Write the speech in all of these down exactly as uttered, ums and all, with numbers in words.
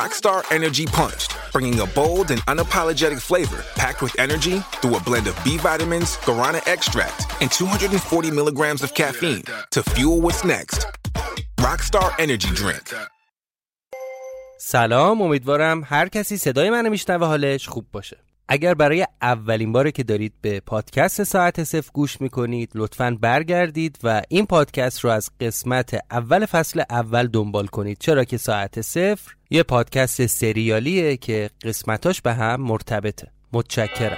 Rockstar Energy Punched, bringing a bold and unapologetic flavor packed with energy through a blend of B vitamins, guarana extract, and two hundred forty milligrams of caffeine to fuel what's next. Rockstar Energy Drink. سلام، امیدوارم هر کسی صدای منو میشنوه حالش خوب باشه. اگر برای اولین باره که دارید به پادکست ساعت صفر گوش میکنید، لطفاً برگردید و این پادکست رو از قسمت اول فصل اول دنبال کنید، چرا که ساعت صفر یه پادکست سریالیه که قسمتاش به هم مرتبطه. متشکرم.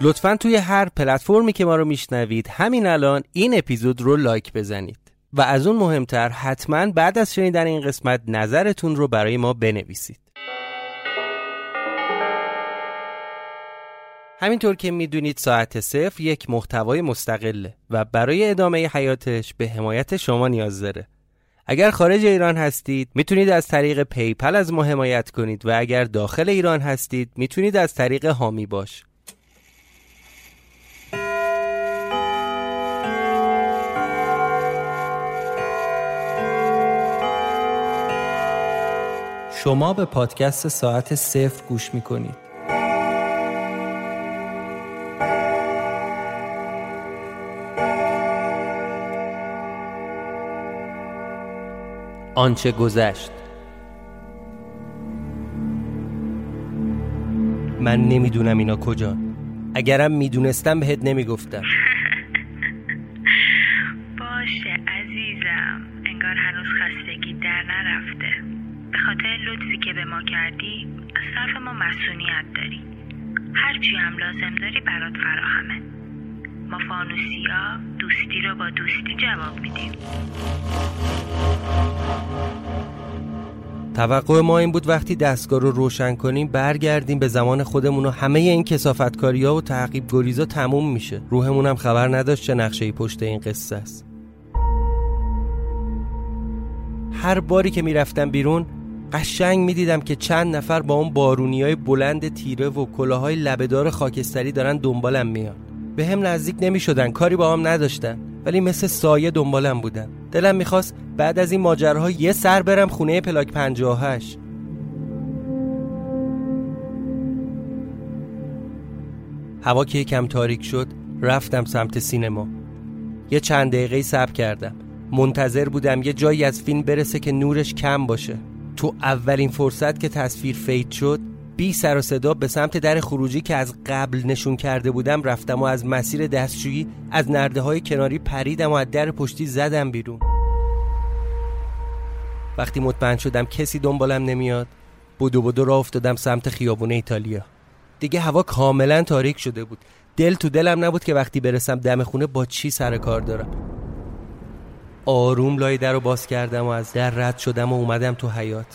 لطفاً توی هر پلتفرمی که ما رو میشنوید همین الان این اپیزود رو لایک بزنید و از اون مهمتر حتماً بعد از شنیدن این قسمت نظرتون رو برای ما بنویسید. همینطور که میدونید ساعت صفر یک محتوای مستقله و برای ادامه حیاتش به حمایت شما نیاز داره. اگر خارج ایران هستید میتونید از طریق پیپل از ما حمایت کنید و اگر داخل ایران هستید میتونید از طریق هامی باش. شما به پادکست ساعت صفر گوش میکنید. آنچه گذشت. من نمیدونم اینا کجا. اگرم میدونستم بهت نمیگفتم. باشه عزیزم، انگار هنوز خستگی در نرفته. به خاطر لطفی که به ما کردی از طرف ما مسئولیت داری. هرچی هم لازم داری برات فراهمه. ما فانوسیا دوستی رو با دوستی جواب میدیم. توقع ما این بود وقتی دستگاه رو روشن کنیم برگردیم به زمان خودمون و همه این کثافتکاری‌ها و تعقیب گریزا تموم میشه. روحمون هم خبر نداشت چه نقشه‌ای پشت این قصه است. هر باری که میرفتم بیرون قشنگ میدیدم که چند نفر با اون بارونیای بلند تیره و کلاهای لبه‌دار خاکستری دارن دنبالم میان. به هم نزدیک نمیشدن، کاری با هم نداشتن، ولی مثل سایه دنبالم بودن. دلم میخواست بعد از این ماجراها یه سر برم خونه پلاک پنجاه و هشت. هوا که یکم تاریک شد رفتم سمت سینما. یه چند دقیقه صبر کردم، منتظر بودم یه جایی از فیلم برسه که نورش کم باشه. تو اولین فرصت که تصویر فید شد بی سر و صدا به سمت در خروجی که از قبل نشون کرده بودم رفتم و از مسیر دستشویی از نرده‌های کناری پریدم و از در پشتی زدم بیرون. وقتی مطمئن شدم کسی دنبالم نمیاد بدو بدو راه افتادم سمت خیابون ایتالیا. دیگه هوا کاملا تاریک شده بود. دل تو دلم نبود که وقتی برسم دم خونه با چی سر کار دارم. آروم لای در رو باز کردم و از در رد شدم و اومدم تو حیاط.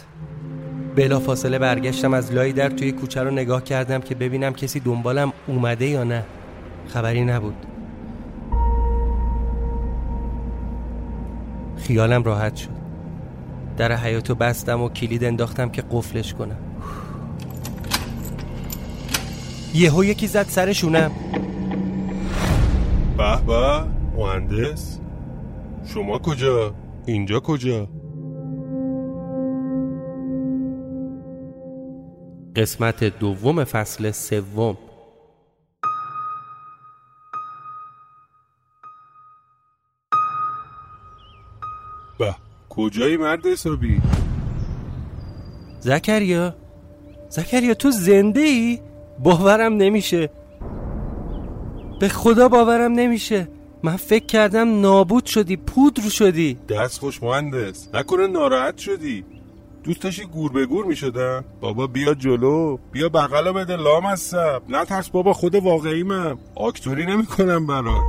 بلافاصله برگشتم از لای در توی کوچه رو نگاه کردم که ببینم کسی دنبالم اومده یا نه. خبری نبود. خیالم راحت شد. در حیاطو بستم و کلید انداختم که قفلش کنم. یهو یکی زد سرشونم. به به، مهندس شما کجا؟ اینجا کجا؟ قسمت دوم فصل سوم. به، کجایی مرد حسابی؟ زکریا زکریا تو زنده ای؟ باورم نمیشه، به خدا باورم نمیشه. من فکر کردم نابود شدی، پودر شدی. دست خوش مهندس، نکنه ناراحت شدی. دوست داشتی گور به گور میشدم. بابا بیا جلو، بیا بغلا بده، لام هستم. نه ترس بابا، خود واقعیمم، آکتوری نمی کنم برات.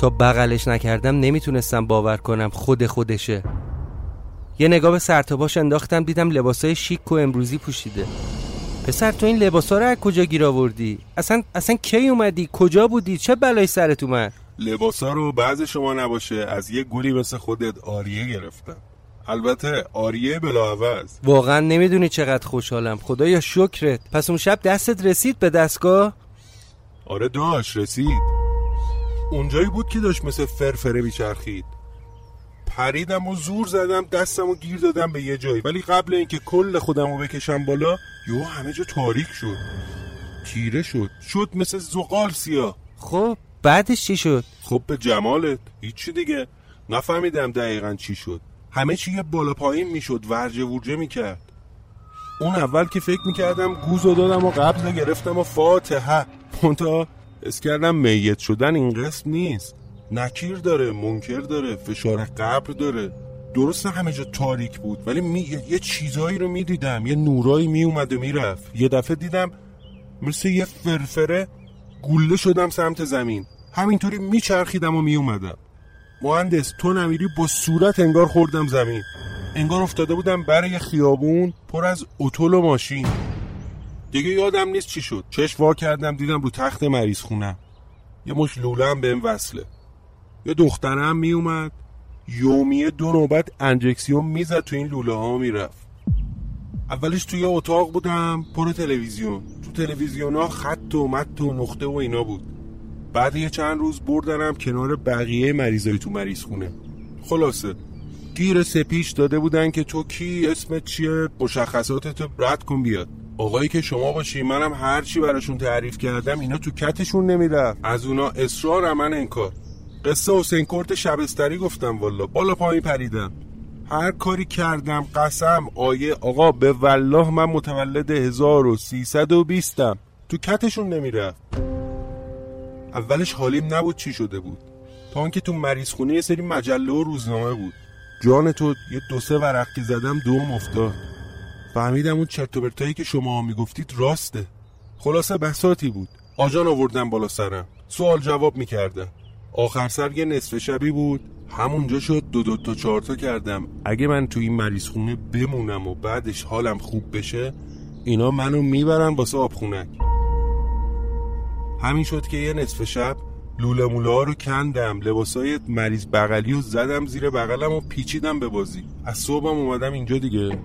تا بغلش نکردم نمیتونستم باور کنم خود خودشه. یه نگاه به سرتاباش انداختم، دیدم لباسای شیک و امروزی پوشیده. پسر تو این لباسا رو از کجا گیر آوردی؟ اصلا اصلا کی اومدی؟ کجا بودی؟ چه بلایی سرت اومد؟ لباسا رو بعض شما نباشه از یه گوری مثل خودت آریه گرفتم. البته آریه بلاعوض. واقعا نمیدونی چقدر خوشحالم، خدایا شکرت. پس اون شب دستت رسید به دستگاه؟ آره داش رسید. اونجایی بود که داشت مثل فرفره میچرخید. پریدم و زور زدم، دستم و گیر دادم به یه جایی، ولی قبل اینکه کل خودم رو بکشم بالا یهو همه جا تاریک شد، تیره شد، شد مثل زغال سیاه. خب بعدش چی شد؟ خب به جمالت هیچی دیگه. نفهمیدم دقیقا چی شد، همه چی یه بالا پایین میشد، ورجه ورجه میکرد. اون اول که فکر میکردم گوزو دادم و قبض گرفتم و فاتحه، منتها حس کردم میت شدن این قسم نیست، نکیر داره، منکر داره، فشار قبر داره. درسته همه جا تاریک بود ولی می... یه چیزایی رو میدیدم، یه نورایی میومد و میرفت. یه دفعه دیدم مثل یه فرفره گله شدم سمت زمین، همینطوری میچرخیدم و میومدم. مهندس تو نمیری با صورت انگار خوردم زمین، انگار افتاده بودم برای خیابون پر از اتول و ماشین. دیگه یادم نیست چی شد. چشم وا کردم دیدم رو تخت مریض خونم یه مش لوله‌ام بهم وصله. یه دخترم می اومد یومیه دو نوبت انجکسیون میزد تو این لوله ها میرفت. اولش توی یه اتاق بودم پر تلویزیون، تو تلویزیون ها خط و مت و نقطه و اینا بود. بعد یه چند روز بردنم کنار بقیه مریضای تو مریض خونه. خلاصه گیر سپیچ داده بودن که تو کی، اسمت چیه، مشخصاتتو رد کن بیاد. آقایی که شما باشی منم هر چی براشون تعریف کردم اینا تو کتشون نمیرفت. از اونا اصرار من انکار. قصه حسین کورت شبستری گفتم، والله بالا پایین پریدم، هر کاری کردم. قسم آیه آقا به والله من متولد هزار و سیصد و بیستم، تو کتشون نمیرفت. اولش حالیم نبود چی شده بود، تا اینکه تو مریض خونه یه سری مجله و روزنامه بود. جان تو یه دو سه ورق که زدم دوم افتاد، فهمیدم اون چرت و پرتایی که شما میگفتید راسته. خلاصه بساتی بود، آجان آوردم بالا سرم، سوال جواب میکردم. آخر سر یه نصف شبی بود، همونجا شد دو دو تا چهار تا کردم. اگه من تو این مریض خونه بمونم و بعدش حالم خوب بشه اینا منو میبرن واسه آبخونه. همین شد که یه نصف شب لوله موله ها رو کندم، لباسای مریض بغلی رو زدم زیر بغلم و پیچیدم به بازی. از صبحم اومدم اینجا دیگه.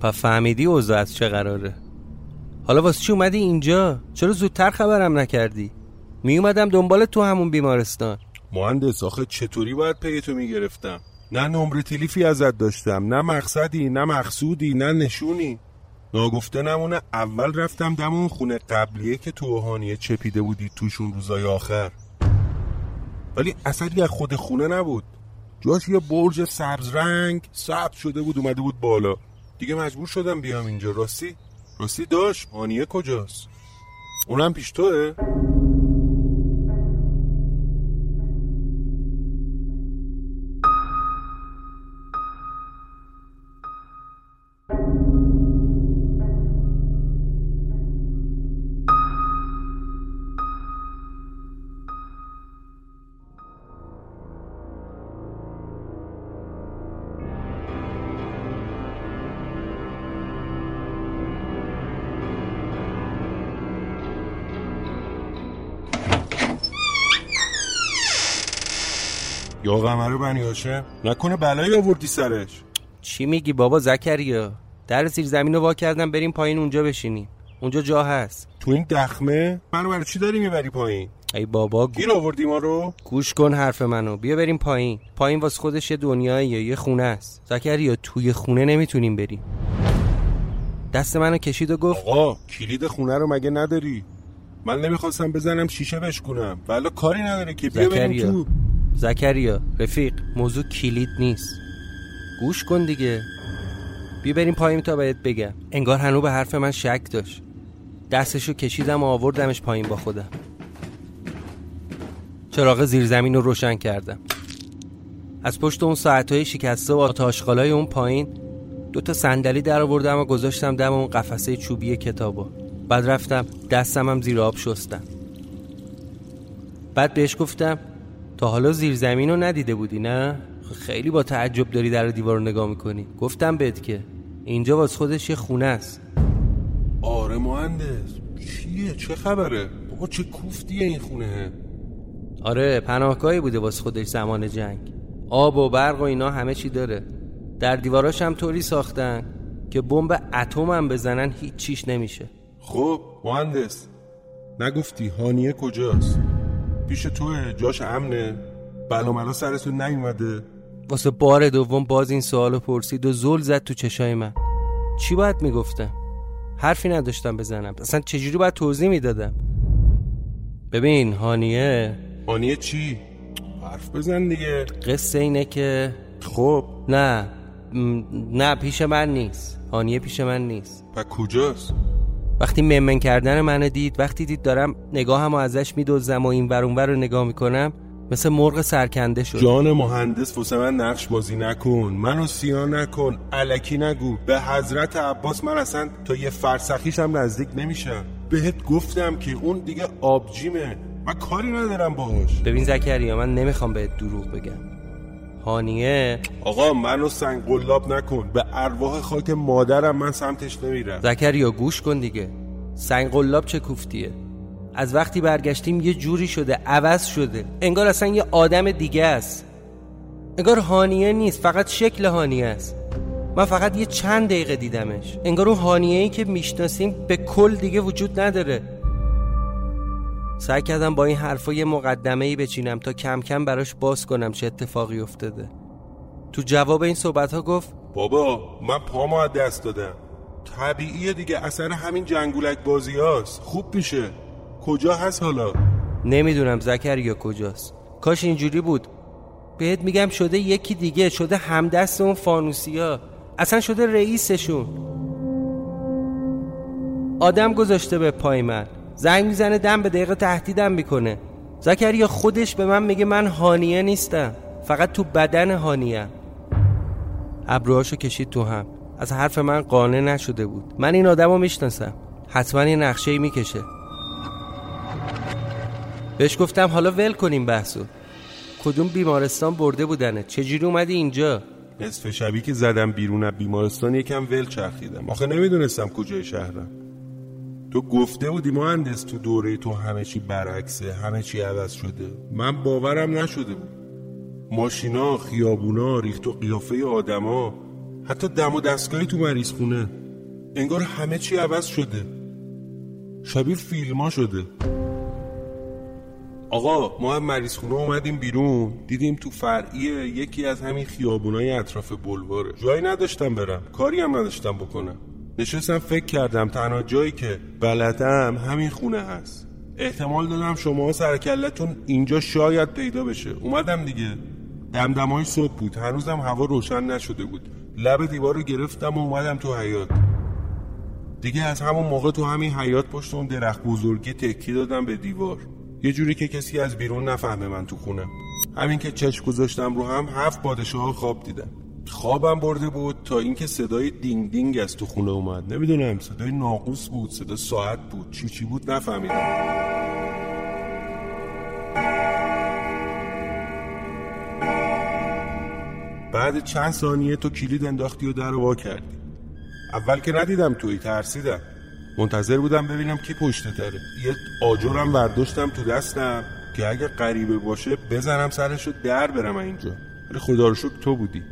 پا فهمیدی اوضاع از چه قراره؟ حالا واسه چی اومدی اینجا؟ چرا زودتر خبرم نکردی؟ می اومدم دنبال تو همون بیمارستان. مهندس آخه چطوری باید پیتو میگرفتم؟ نه نمره تلیفی ازت داشتم، نه مقصدی، نه مقصودی، نه نشونی. ناگفته نمونه اول رفتم دم اون خونه قبلیه که تو اوهانیه چپیده بودی توشون روزای آخر، ولی اصلا خود خونه نبود، جاش یه برج سبز رنگ سبز شده بود اومده بود بالا. دیگه مجبور شدم بیام اینجا. راستی راستی داشت هانیه کجاست؟ اونم پیش توه؟ یا قمر بنی هاشم نکنه بلایی آوردی سرش. چی میگی بابا زکریا؟ در زیر زمین رو وا کردم بریم پایین اونجا بشینیم. اونجا جا هست. تو این دخمه منو برای چی داری میبری پایین؟ ای بابا گیر آوردی ما رو. گوش کن حرف منو، بیا بریم پایین. پایین واسه خودش یه دنیاییه، یه خونه است. زکریا توی خونه نمیتونیم بریم. دست منو کشید و گفت آقا کلید خونه رو مگه نداری؟ من نمیخواستم بزنم شیشه بشکنم، والا کاری نداره که. بیا بریم تو. زکریا رفیق موضوع کلید نیست، گوش کن دیگه. بیا بریم پایین تا بهت بگم. انگار هنوز به حرف من شک داشت. دستشو کشیدم و آوردمش پایین با خودم. چراغ زیرزمین رو روشن کردم. از پشت اون ساعت‌های شکسته و آتاشقالای اون پایین دو تا صندلی در آوردم و گذاشتم دم اون قفسه چوبی کتابا. بعد رفتم دستم هم زیر آب شستم. بعد بهش گفتم تا حالا زیرزمین رو ندیده بودی نه؟ خیلی با تعجب داری در دیوار رو نگاه میکنی. گفتم بهت که اینجا واسه خودش یه خونه است. آره مهندس چیه؟ چه خبره؟ بابا چه کوفتیه این خونه. آره پناهگاهی بوده واسه خودش زمان جنگ. آب و برق و اینا همه چی داره. در دیواراش هم طوری ساختن که بمب اتم هم بزنن هیچ چیش نمیشه. خب مهندس نگفتی هانیه کجاست؟ پیش توه؟ جاش امنه؟ بلاملا سرتون نیومده؟ واسه بار دوم باز این سوالو پرسید و زل زد تو چشای من. چی باید میگفتم؟ حرفی نداشتم بزنم. اصلا چجوری باید توضیح میدادم؟ ببین هانیه. هانیه چی؟ حرف بزن دیگه. قصه اینه که خب نه م... نه پیش من نیست. هانیه پیش من نیست. و کجاست؟ وقتی ممن کردن منو دید، وقتی دید دارم نگاهمو ازش میدوزم و این ور اون ور رو نگاه میکنم، مثل مرغ سرکنده شد. جان مهندس واسه من نقش بازی نکن، منو سیاه نکن، الکی نگو. به حضرت عباس من اصلا تا یه فرسخیش هم نزدیک نمیشم. بهت گفتم که اون دیگه آبجیمه، من کاری ندارم باهاش. ببین زکریا من نمیخوام بهت دروغ بگم. هانیه آقا منو سنگ قلاب نکن، به ارواح خاک مادرم من سمتش نمیرم. زکریا گوش کن دیگه. سنگ قلاب چه کوفتیه؟ از وقتی برگشتیم یه جوری شده، عوض شده، انگار اصلا یه آدم دیگه است. انگار هانیه نیست، فقط شکل هانیه است. من فقط یه چند دقیقه دیدمش، انگار اون هانیه‌ای که میشناسیم به کل دیگه وجود نداره. سعی کردم با این حرفا یه مقدمه‌ای بچینم تا کم کم براش باز کنم چه اتفاقی افتاده. تو جواب این صحبت‌ها گفت بابا من پامو از دست دادم. طبیعیه دیگه، اثر همین جنگولک بازی‌هاست. خوب میشه. کجا هست حالا؟ نمیدونم زکریا کجاست. کاش اینجوری بود. بهت میگم شده یکی دیگه، شده همدست اون فانوسیا، اصلا شده رئیسشون. آدم گذاشته به پای من، زنگ میزنه دم به دقیقه تهدیدم میکنه. زکریا خودش به من میگه من هانیه نیستم، فقط تو بدن هانیه‌ام. ابروهاشو کشید تو هم. از حرف من قانع نشده بود. من این آدمو میشناسم، حتما یه نقشه‌ای میکشه. بهش گفتم حالا ول کنیم بحثو. کدوم بیمارستان برده بودنه؟ چجوری اومدی اینجا؟ نصف شبی که زدم بیرون از بیمارستان یکم ول چرخیدم، آخه نمیدونستم کجای شهرم. تو گفته بودی مهندس تو دوره تو همه چی برعکسه، همه چی عوض شده. من باورم نشده بود. ماشینا، خیابونا، ریخت و قیافه آدما، حتی دم و دستگاهی تو مریض خونه، انگار همه چی عوض شده، شبیه فیلما شده. آقا ما هم مریض خونه اومدیم بیرون، دیدیم تو فرعیه یکی از همین خیابونای اطراف بلواره. جایی نداشتم برم، کاری هم نداشتم بکنم. نشستم فکر کردم تنها جایی که بلدم همین خونه هست. احتمال دادم شما سرکلتون اینجا شاید پیدا بشه. اومدم دیگه. دمدمای صبح بود، هنوزم هوا روشن نشده بود. لب دیوار رو گرفتم و اومدم تو حیاط. دیگه از همون موقع تو همین حیاط پشت اون درخت بزرگی تکی دادم به دیوار، یه جوری که کسی از بیرون نفهمه من تو خونه. همین که چشم گذاشتم رو هم هفت پادشاه خواب دیدم. خوابم برده بود تا اینکه صدای دینگ دینگ از تو خونه اومد. نمیدونم صدای ناقوس بود، صدای ساعت بود، چی چی بود نفهمیدم. بعد چند ثانیه تو کلید انداختی و در رو وا کردی. اول که ندیدم توی، ترسیدم. منتظر بودم ببینم کی پشت تره. یه آجرم برداشتم تو دستم که اگه غریبه باشه بزنم سرشو در برم اینجا، ولی خدا رو شکر تو بودی.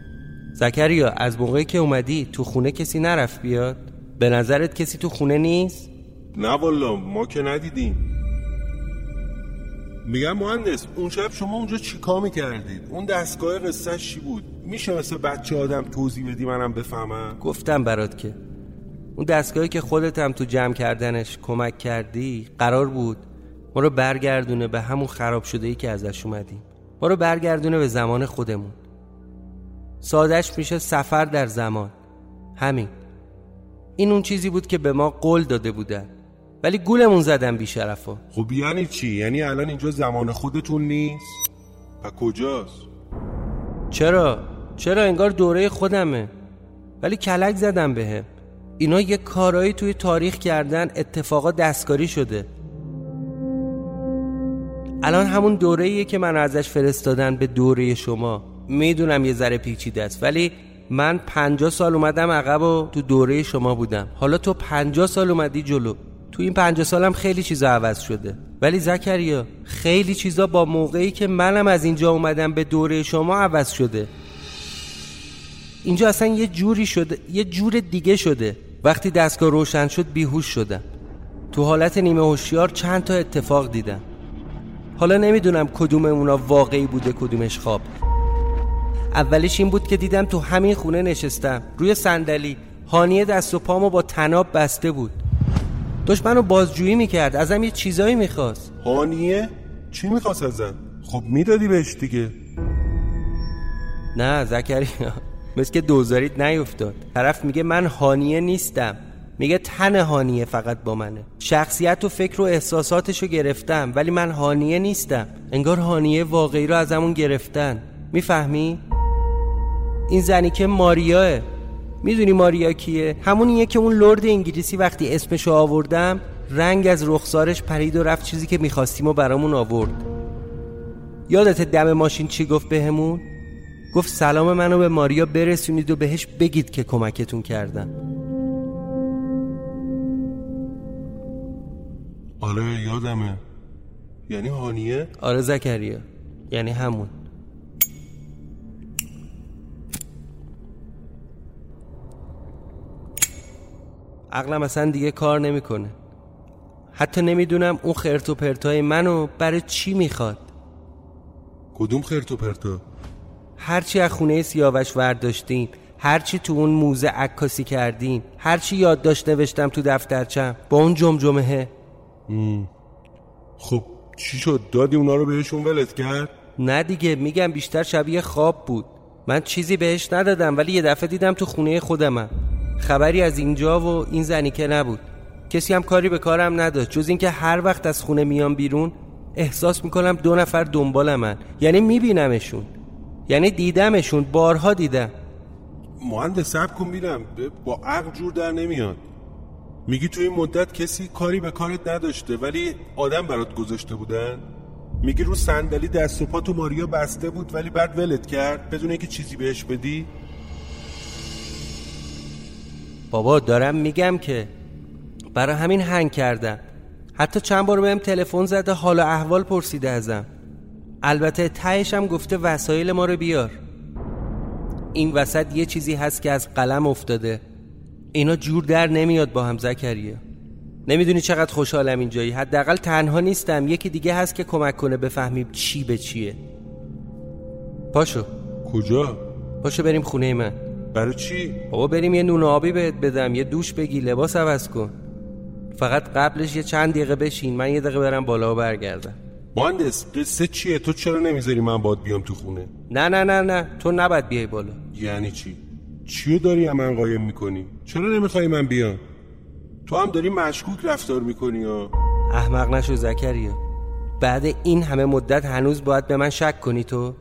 زکریا، از موقعی که اومدی تو خونه کسی نرفت بیاد؟ به نظرت کسی تو خونه نیست؟ نه والله، ما که ندیدیم. میگم مهندس، اون شب شما اونجا چیکار میکردید؟ اون دستگاه قصهش چی بود؟ میشه مثل بچه آدم توضیح بدی منم بفهمم؟ گفتم برات که اون دستگاهی که خودت هم تو جمع کردنش کمک کردی قرار بود ما رو برگردونه به همون خراب شده‌ای که ازش اومدیم، ما رو برگردونه به زمان خودمون. سادهش میشه سفر در زمان. همین. این اون چیزی بود که به ما قول داده بودن، ولی گولمون زدن بیشرفا. خب یعنی چی؟ یعنی الان اینجا زمان خودتون نیست؟ و کجاست؟ چرا؟ چرا انگار دوره خودمه، ولی کلک زدن بهم. اینا یه کارایی توی تاریخ کردن، اتفاقا دستکاری شده. الان همون دوره‌ایه که من ازش فرستادن به دوره شما. میدونم یه ذره پیچیده است، ولی من پنجاه سال اومدم عقب و تو دوره شما بودم. حالا تو پنجاه سال اومدی جلو. تو این پنجاه سالم خیلی چیزا عوض شده، ولی زکریا خیلی چیزا با موقعی که منم از اینجا اومدم به دوره شما عوض شده. اینجا اصلا یه جوری شده، یه جور دیگه شده. وقتی دستگاه روشن شد بیهوش شدم. تو حالت نیمه هوشیار چند تا اتفاق دیدم. حالا نمیدونم کدوم اونا واقعی بوده کدومش خواب. اولیش این بود که دیدم تو همین خونه نشستم روی صندلی، هانیه دست و پامو با طناب بسته بود، داشت منو بازجویی میکرد، ازم یه چیزایی میخواست. هانیه؟ چی میخواست ازم؟ خب میدادی بهش دیگه. نه زکریا، مثل که دوزاریت نیفتاد. طرف میگه من هانیه نیستم، میگه تن هانیه فقط با منه. شخصیت و فکر و احساساتشو گرفتم، ولی من هانیه نیستم. انگار هانیه واقعی رو ازمون گرفتن. میفهمی؟ این زنی که ماریاه، میدونی ماریا کیه؟ همونیه که اون لرد انگلیسی وقتی اسمشو آوردم رنگ از رخسارش پرید و رفت، چیزی که میخواستیم و برامون آورد. یادت دم ماشین چی گفت بهمون؟ گفت سلام منو به ماریا برسونید و بهش بگید که کمکتون کردم. آره یادمه. یعنی هانیه؟ آره زکریا، یعنی همون. عقلم اصلا دیگه کار نمیکنه. حتی نمیدونم اون خرت و پرتای منو برای چی میخواد. کدوم خرت و پرتا؟ هرچی از خونه سیاوش ورداشتیم، هرچی تو اون موزه عکاسی کردیم، هرچی یادداشت نوشتم تو دفترچم با اون جمجمه. مم. خب چی شد؟ دادی اونا رو بهشون ولت کرد؟ نه دیگه، میگم بیشتر شبیه خواب بود. من چیزی بهش ندادم، ولی یه دفعه دیدم تو خونه خودمم. خبری از اینجا و این زنی که نبود. کسی هم کاری به کارم نداشت، جز اینکه هر وقت از خونه میام بیرون احساس میکنم دو نفر دنبالمن. یعنی میبینمشون، یعنی دیدمشون، بارها دیدم. مهندس صبر کن بیرم، با عقل جور در نمیاد. میگی تو این مدت کسی کاری به کارت نداشته، ولی آدم برات گذاشته بودن؟ میگی رو صندلی دست و پا تو ماریا بسته بود، ولی بعد ولت کرد بدون اینکه چیزی بهش بدی؟ بابا دارم میگم که برای همین هنگ کردم. حتی چند بار بهم تلفن زده، حال و احوال پرسیده ازم. البته تهش هم گفته وسایل ما رو بیار. این وسط یه چیزی هست که از قلم افتاده. اینا جور در نمیاد با هم زکریا. نمیدونی چقدر خوشحالم اینجایی. حداقل تنها نیستم، یکی دیگه هست که کمک کنه بفهمیم چی به چیه. پاشو. کجا؟ پاشو بریم خونه من. برای چی؟ بابا بریم یه نون آبی بهت بدم، یه دوش بگی، لباس عوض کن. فقط قبلش یه چند دقیقه بشین، من یه دقیقه برم بالا و برگردم. مهندس قصه چیه؟ تو چرا نمیذاری من باید بیام تو خونه؟ نه نه نه نه، تو نباید بیای بالا. یعنی چی؟ چیو داری من قایم میکنی؟ چرا نمیخوای من بیام؟ تو هم داری مشکوک رفتار میکنی ها. احمق نشو زکریا، بعد این همه مدت هنوز باید به من شک کنی؟ تو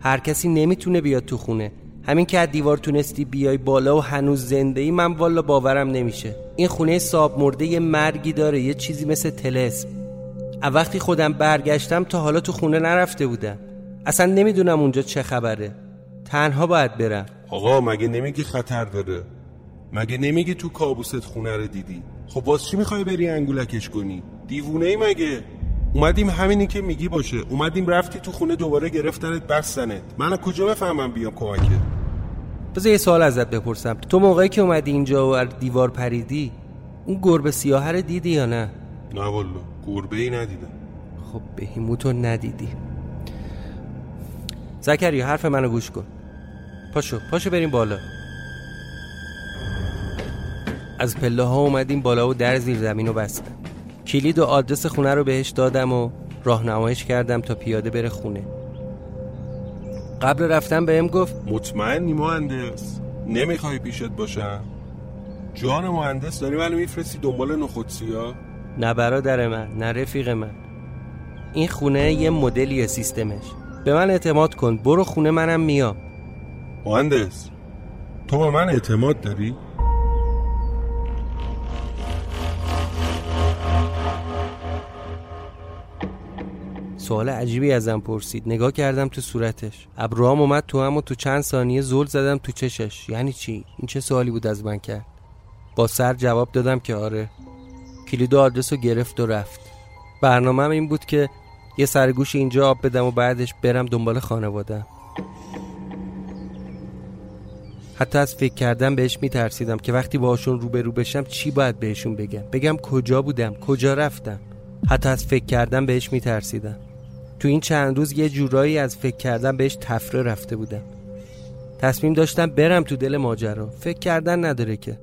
هر کسی نمیتونه بیاد تو خونه. همین که از دیوار تونستی بیای بالا و هنوز زنده ای، من والا باورم نمیشه. این خونه صاحب مرده یه مرگی داره، یه چیزی مثل طلسم. از وقتی خودم برگشتم تا حالا تو خونه نرفته بودم، اصلا نمیدونم اونجا چه خبره. تنها باید برم. آقا مگه نمیگی خطر داره؟ مگه نمیگی تو کابوست خونه رو دیدی؟ خب باز چی میخوای بری انگولکش کنی؟ دیوونه ای مگه؟ اومدیم همینی که میگی باشه، اومدیم رفتی تو خونه دوباره گرفتنت بستنت. من از کجا بفهمم بیام کمکت؟ بذار یه سوال ازت بپرسم، تو موقعی که اومدی اینجا و از دیوار پریدی اون گربه سیاه رو دیدی یا نه؟ نه والله گربه ای ندیدم. خب بهیموتو ندیدی. زکریا حرف منو گوش کن. پاشو پاشو بریم بالا. از پله ها اومدیم بالا و در زیر زمین رو بستم. کلید و آدرس خونه رو بهش دادم و راهنماییش کردم تا پیاده بره خونه. قبل رفتن بهم گفت مطمئنی مهندس؟ نمیخوای پیشت باشم؟ جان مهندس داری منو میفرستی دنبال نخودسیا؟ نه برادر من، نه رفیق من. این خونه یه مدلیه سیستمش. به من اعتماد کن، برو خونه منم میام. مهندس تو به من اعتماد داری؟ سوال عجیبی ازم پرسید. نگاه کردم تو صورتش، ابروام اومد تو هم و تو چند ثانیه زل زدم تو چشش. یعنی چی؟ این چه سوالی بود از من کرد؟ با سر جواب دادم که آره. کلید و آدرس رو گرفت و رفت. برنامه‌م این بود که یه سرگوش اینجا آب بدم و بعدش برم دنبال خانواده‌ام. حتی از فکر کردم بهش میترسیدم که وقتی باهاشون روبرو بشم چی باید بهشون بگم؟ بگم کجا بودم، کجا رفتم. حتی از فکر کردم بهش میترسیدم. تو این چند روز یه جورایی از فکر کردن بهش تفره رفته بودم. تصمیم داشتم برم تو دل ماجرا. فکر کردن نداره که.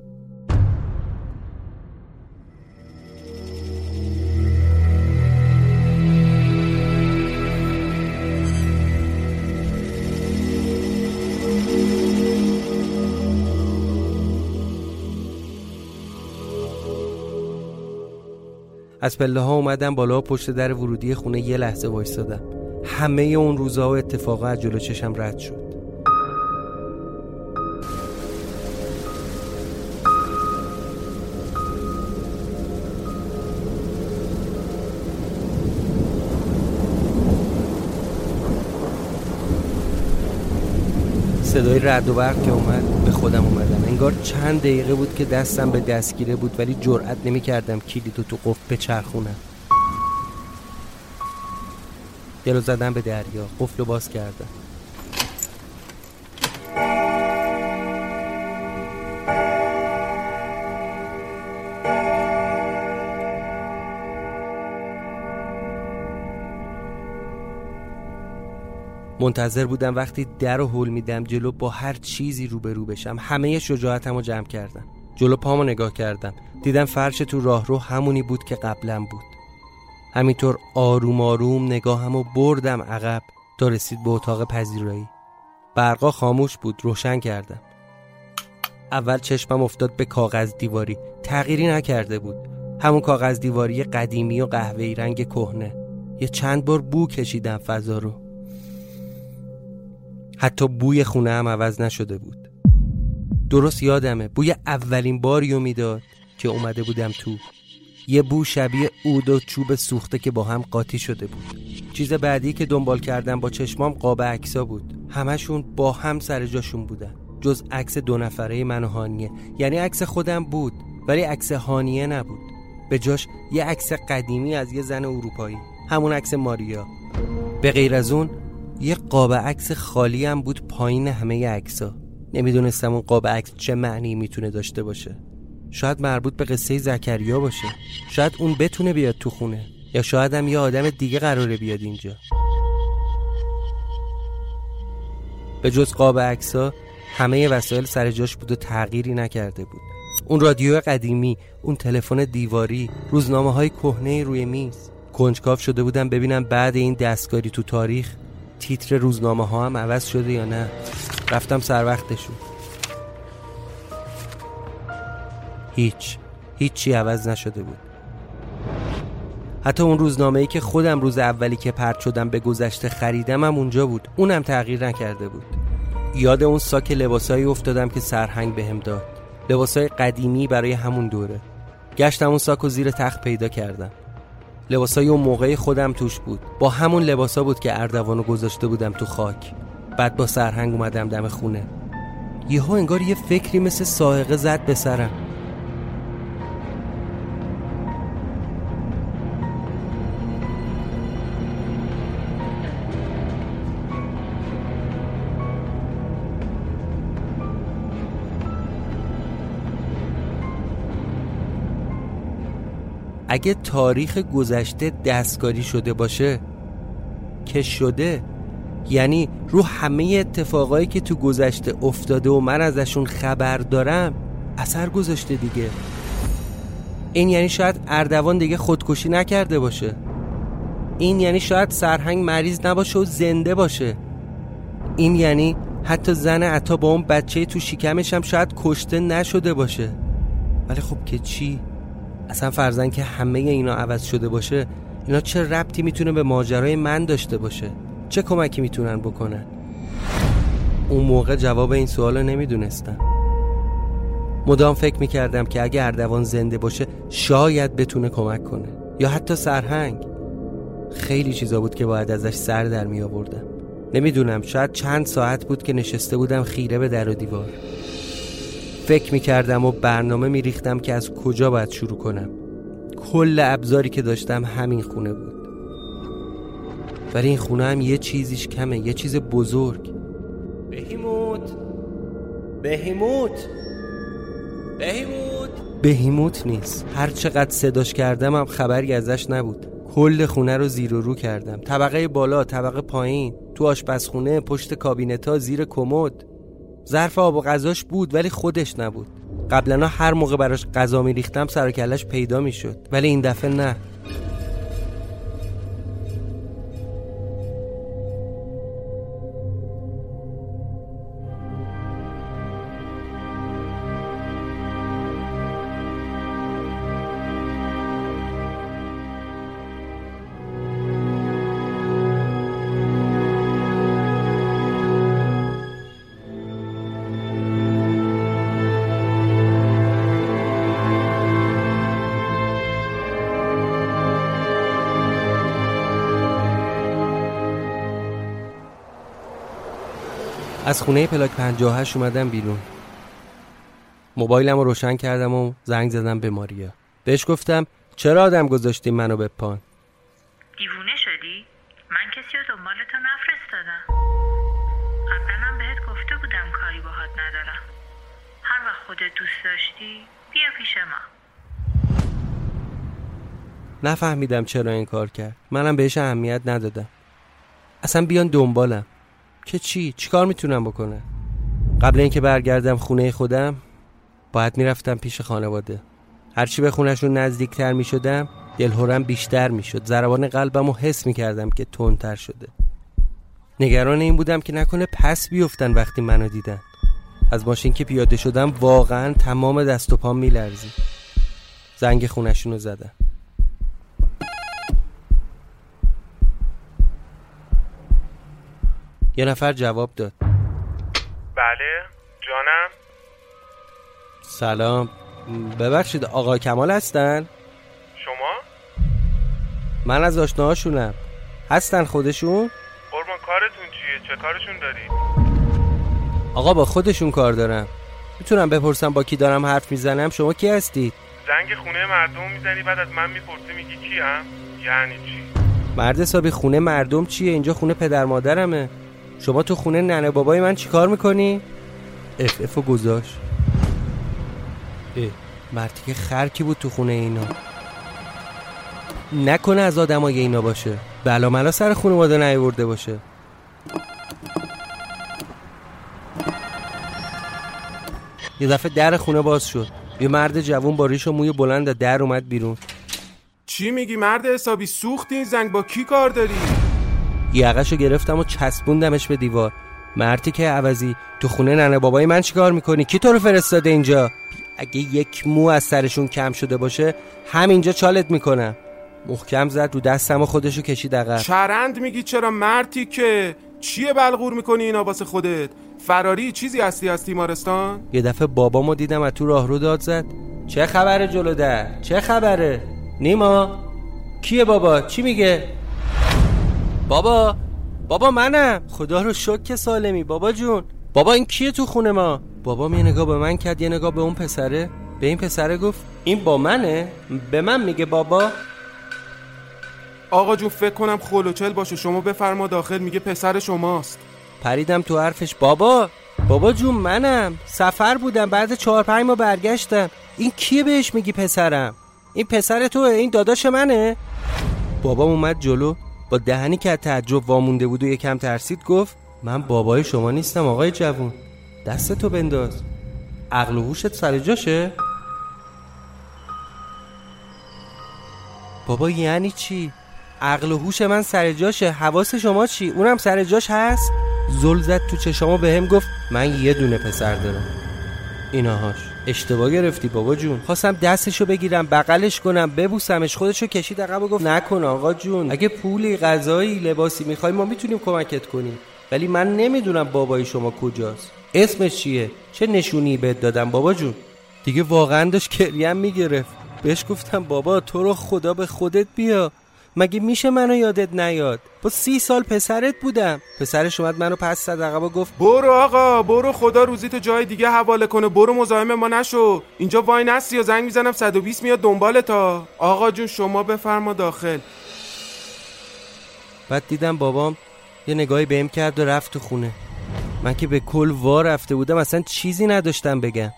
از پله ها اومدم بالا و پشت در ورودی خونه یه لحظه وایسادم. همه اون روزا و اتفاقا از جلو چشم رد شد. صدای رعد و برق که اومد به خودم اومدم. انگار چند دقیقه بود که دستم به دستگیره بود ولی جرئت نمی کردم کلیدو تو قفل بچرخونم. دلو زدم به دریا، قفلو باز کردم. منتظر بودم وقتی در رو هل میدم جلو با هر چیزی روبرو بشم. همه شجاعتم رو جمع کردم. جلو پامو نگاه کردم، دیدم فرش تو راهرو همونی بود که قبلا بود. همینطور آروم آروم نگاهم رو بردم عقب تا رسید به اتاق پذیرایی. برقا خاموش بود، روشن کردم. اول چشمم افتاد به کاغذ دیواری. تغییری نکرده بود، همون کاغذ دیواری قدیمی و قهوه‌ای رنگ کهنه. یه چند بار بو کشیدم فضا رو. حتی بوی خونه هم عوض نشده بود. درست یادمه بوی اولین باریو میداد که اومده بودم تو. یه بو شبیه عود و چوب سوخته که با هم قاطی شده بود. چیز بعدی که دنبال کردم با چشمام قاب عکس‌ها بود. همشون با هم سر جاشون بودن جز عکس دو نفره من و هانیه. یعنی عکس خودم بود ولی عکس هانیه نبود. به جاش یه عکس قدیمی از یه زن اروپایی، همون عکس ماریا. به غیر از اون یه قاب عکس خالی هم بود پایین همه عکس‌ها. نمیدونستم اون قاب عکس چه معنی میتونه داشته باشه. شاید مربوط به قصه زکریا باشه. شاید اون بتونه بیاد تو خونه، یا شاید هم یه آدم دیگه قراره بیاد اینجا. به جز قاب عکس‌ها همه وسایل سر جاش بود و تغییری نکرده بود. اون رادیو قدیمی، اون تلفن دیواری، روزنامه‌های کهنه روی میز. کنجکاو شده بودم ببینم بعد این دستکاری تو تاریخ تیتر روزنامه ها هم عوض شده یا نه. رفتم سر وقتشون. هیچ هیچی عوض نشده بود. حتی اون روزنامه‌ای که خودم روز اولی که پرت شدم به گذشته خریدم هم اونجا بود، اونم تغییر نکرده بود. یاد اون ساک لباسایی افتادم که سرهنگ بهم داد، لباسای قدیمی برای همون دوره. گشتم اون ساکو زیر تخت پیدا کردم. لباسای اون موقعی خودم توش بود. با همون لباسا بود که اردوانو گذاشته بودم تو خاک. بعد با سرهنگ اومدم دم خونه. یهو انگار یه فکری مثل صاعقه زد به سرم. اگه تاریخ گذشته دستکاری شده باشه، که شده، یعنی رو همه اتفاقایی که تو گذشته افتاده و من ازشون خبر دارم اثر گذاشته دیگه. این یعنی شاید اردوان دیگه خودکشی نکرده باشه، این یعنی شاید سرهنگ مریض نباشه و زنده باشه، این یعنی حتی زن عطا با اون بچه تو شکمش هم شاید کشته نشده باشه. ولی خب که چی؟ اصلا فرضاً که همه اینا عوض شده باشه، اینا چه ربطی میتونه به ماجرای من داشته باشه؟ چه کمکی میتونن بکنن؟ اون موقع جواب این سوالو نمیدونستم. مدام فکر میکردم که اگه اردوان زنده باشه شاید بتونه کمک کنه، یا حتی سرهنگ. خیلی چیزا بود که باید ازش سر در می آوردم. نمیدونم شاید چند ساعت بود که نشسته بودم خیره به در و دیوار فکر میکردم و برنامه میریختم که از کجا باید شروع کنم. کل ابزاری که داشتم همین خونه بود، ولی این خونه هم یه چیزیش کمه، یه چیز بزرگ. بهیموت، بهیموت، بهیموت. بهیموت نیست. هر چقدر صداش کردم هم خبری ازش نبود. کل خونه رو زیر و رو کردم، طبقه بالا، طبقه پایین، تو آشپزخونه، پشت کابینتا، زیر کمد. ظرف آب و غذاش بود ولی خودش نبود. قبلا هر موقع براش غذا میریختم سر و کله‌اش پیدا میشد، ولی این دفعه نه. از خونه پلاک پنجاه و هشت اومدم بیرون. موبایلم رو روشن کردم و زنگ زدم به ماریا. بهش گفتم چرا آدم گذاشتی منو به پان؟ دیوونه شدی؟ من کسی رو دنبال تو نفرستادم. قبلا هم بهت گفته بودم کاری باهات ندارم. هر وقت خودت دوست داشتی بیا پیش ما. نفهمیدم چرا این کار کرد. منم بهش اهمیت ندادم. اصلا بیان دنبالم که چی؟ چی کار میتونم بکنه؟ قبل اینکه برگردم خونه خودم باید میرفتم پیش خانواده. هرچی به خونهشون نزدیکتر میشدم دلهورم بیشتر میشد. ضربان قلبم رو حس میکردم که تندتر شده. نگران این بودم که نکنه پس بیفتن وقتی منو دیدن. از ماشین که پیاده شدم واقعا تمام دست و پام میلرزید. زنگ خونهشون رو زدم. یه نفر جواب داد. بله جانم. سلام، ببخشید آقا کمال هستن؟ شما؟ من از آشناهاشونم. هستن خودشون؟ قربان کارتون چیه؟ چه کارشون دارید؟ آقا با خودشون کار دارم. میتونم بپرسم با کی دارم حرف میزنم؟ شما کی هستید؟ زنگ خونه مردم میزنی بعد از من میپرسی میگی کیم؟ یعنی چی؟ مرد حسابی خونه مردم چیه؟ اینجا خونه پدر مادرمه. شما تو خونه ننه بابای من چی کار میکنی؟ اف افو گذاش. اه مردی که خرکی بود تو خونه اینا. نکنه از آدمای اینا باشه، بلا ملا سر خونه ماده نیورده باشه. یه دفعه در خونه باز شد. یه مرد جوان با ریش و موی بلند در اومد بیرون. چی میگی مرد حسابی؟ سوختی این زنگ؟ با کی کار داری؟ یقه‌شو گرفتم و چسبوندمش به دیوار. مردی که عوضی، تو خونه ننه بابای من چیکار میکنی؟ کی تو رو فرستاده اینجا؟ اگه یک مو از سرشون کم شده باشه همینجا چالت میکنم. محکم زد رو دستم و خودشو کشید عقب. چرند میگی چرا مردی که؟ چیه بلغور میکنی اینا واسه خودت؟ فراری چیزی هستی از تیمارستان؟ یه دفعه بابامو دیدم از تو راهرو داد زد. چه خبره جلو در؟ چه خبره؟ نیما کیه بابا؟ چی میگه؟ بابا، بابا منم. خدا رو شکر که سالمی. بابا جون، بابا این کیه تو خونه ما؟ بابا یه نگاه به من کرد، یه نگاه به اون پسره. به این پسره گفت این با منه، به من میگه بابا. آقا جون فکر کنم خلوچل باشه، شما بفرما داخل. میگه پسر شماست. پریدم تو حرفش. بابا، بابا جون منم، سفر بودم، بعد چهار پنج ماه برگشتم. این کیه بهش میگی پسرم؟ این پسر توه؟ این داداش منه؟ بابام اومد جلو، با دهنی که از تعجب وامونده بود و یکم ترسید گفت من بابای شما نیستم آقای جوون، دستتو بنداز. عقل و هوشت سر جاشه؟ بابا یعنی چی؟ عقل و هوش من سر جاشه، حواس شما چی؟ اونم سر جاش هست؟ زل زد تو چشما بهم گفت من یه دونه پسر دارم. ایناهاش. اشتباه گرفتی بابا جون. خواستم دستشو بگیرم بغلش کنم ببوسمش، خودشو کشید عقب و گفت نکن آقا جون، اگه پولی غذایی لباسی میخوای ما میتونیم کمکت کنیم، ولی من نمیدونم بابای شما کجاست، اسمش چیه، چه نشونی بهت دادم بابا جون. دیگه واقعا داشت کریم میگرفت. بهش گفتم بابا تو رو خدا به خودت بیا، مگه میشه منو یادت نیاد؟ با سی سال پسرت بودم. پسرش اومد منو پس زد عقب و گفت برو آقا برو، خدا روزیتو جای دیگه حواله کنه، برو مزاحم ما نشو، اینجا وای نستی یا زنگ میزنم صد و بیست میاد دنبالتا. آقا جون شما بفرما داخل. بعد دیدم بابام یه نگاهی بهم کرد و رفت تو خونه. من که به کل وا رفته بودم، اصلا چیزی نداشتم بگم.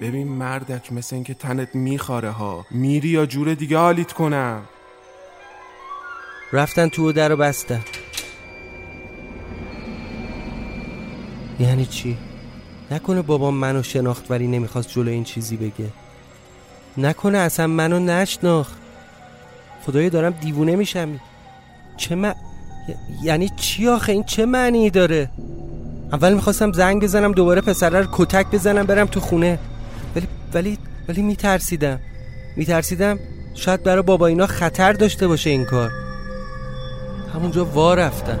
ببین مردک، مثل اینکه تنت میخاره ها، میری یا جور دیگه حالیت کنم. رفتن تو و درو بستن. یعنی چی؟ نکنه بابام منو شناخت ولی نمیخواست جلو این چیزی بگه. نکنه اصلا منو نشناخت. خدایا دارم دیوونه میشم. چه من... یعنی چی آخه؟ این چه معنی داره؟ اول میخواستم زنگ بزنم دوباره پسره رو کتک بزنم برم تو خونه، ولی ولی ولی میترسیدم میترسیدم شاید برای بابا اینا خطر داشته باشه این کار. همونجا وا رفتم.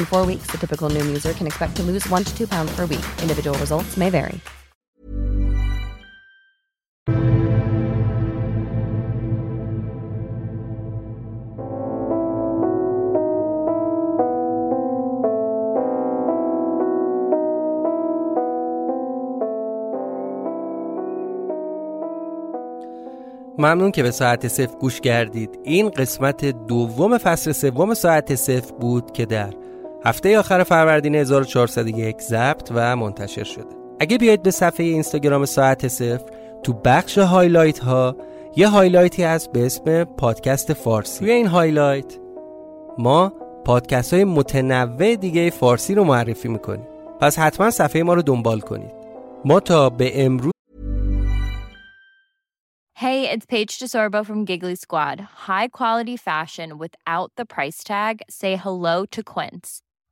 In four weeks, the typical Noom user can expect to lose one to two pounds per week. Individual results may vary. ممنون که به ساعت صفر گوش کردید. این قسمت دوم فصل سوم ساعت صفر بود که در هفته آخر فروردین هزار و چهارصد و یک ضبط و منتشر شده. اگه بیاید به صفحه اینستاگرام ساعت صفر، تو بخش هایلایت ها یه هایلایتی هست به اسم پادکست فارسی. توی این هایلایت ما پادکست های متنوع دیگه فارسی رو معرفی میکنیم، پس حتما صفحه ما رو دنبال کنید. ما تا به امروز. Hey, it's Paige DeSorbo from Giggly Squad. High quality fashion without the price tag. Say hello to Quince.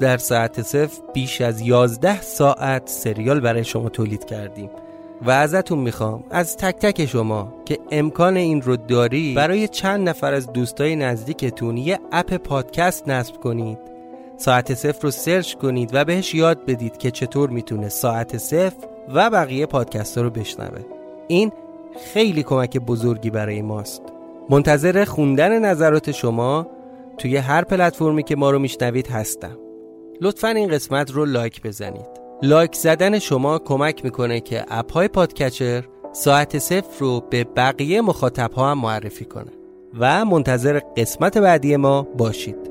در ساعت صفر بیش از یازده ساعت سریال برای شما تولید کردیم. و ازتون میخوام از تک تک شما که امکان این رو داری برای چند نفر از دوستای نزدیکتون یه اپ پادکست نصب کنید، ساعت صفر رو سرچ کنید و بهش یاد بدید که چطور میتونه ساعت صفر و بقیه پادکست ها رو بشنوه. این خیلی کمک بزرگی برای ماست. منتظر خوندن نظرات شما توی هر پلتفرمی که ما رو میشنوید هستم. لطفاً این قسمت رو لایک بزنید. لایک زدن شما کمک میکنه که اپ‌های پادکچر ساعت صفر رو به بقیه مخاطب‌ها هم معرفی کنه و منتظر قسمت بعدی ما باشید.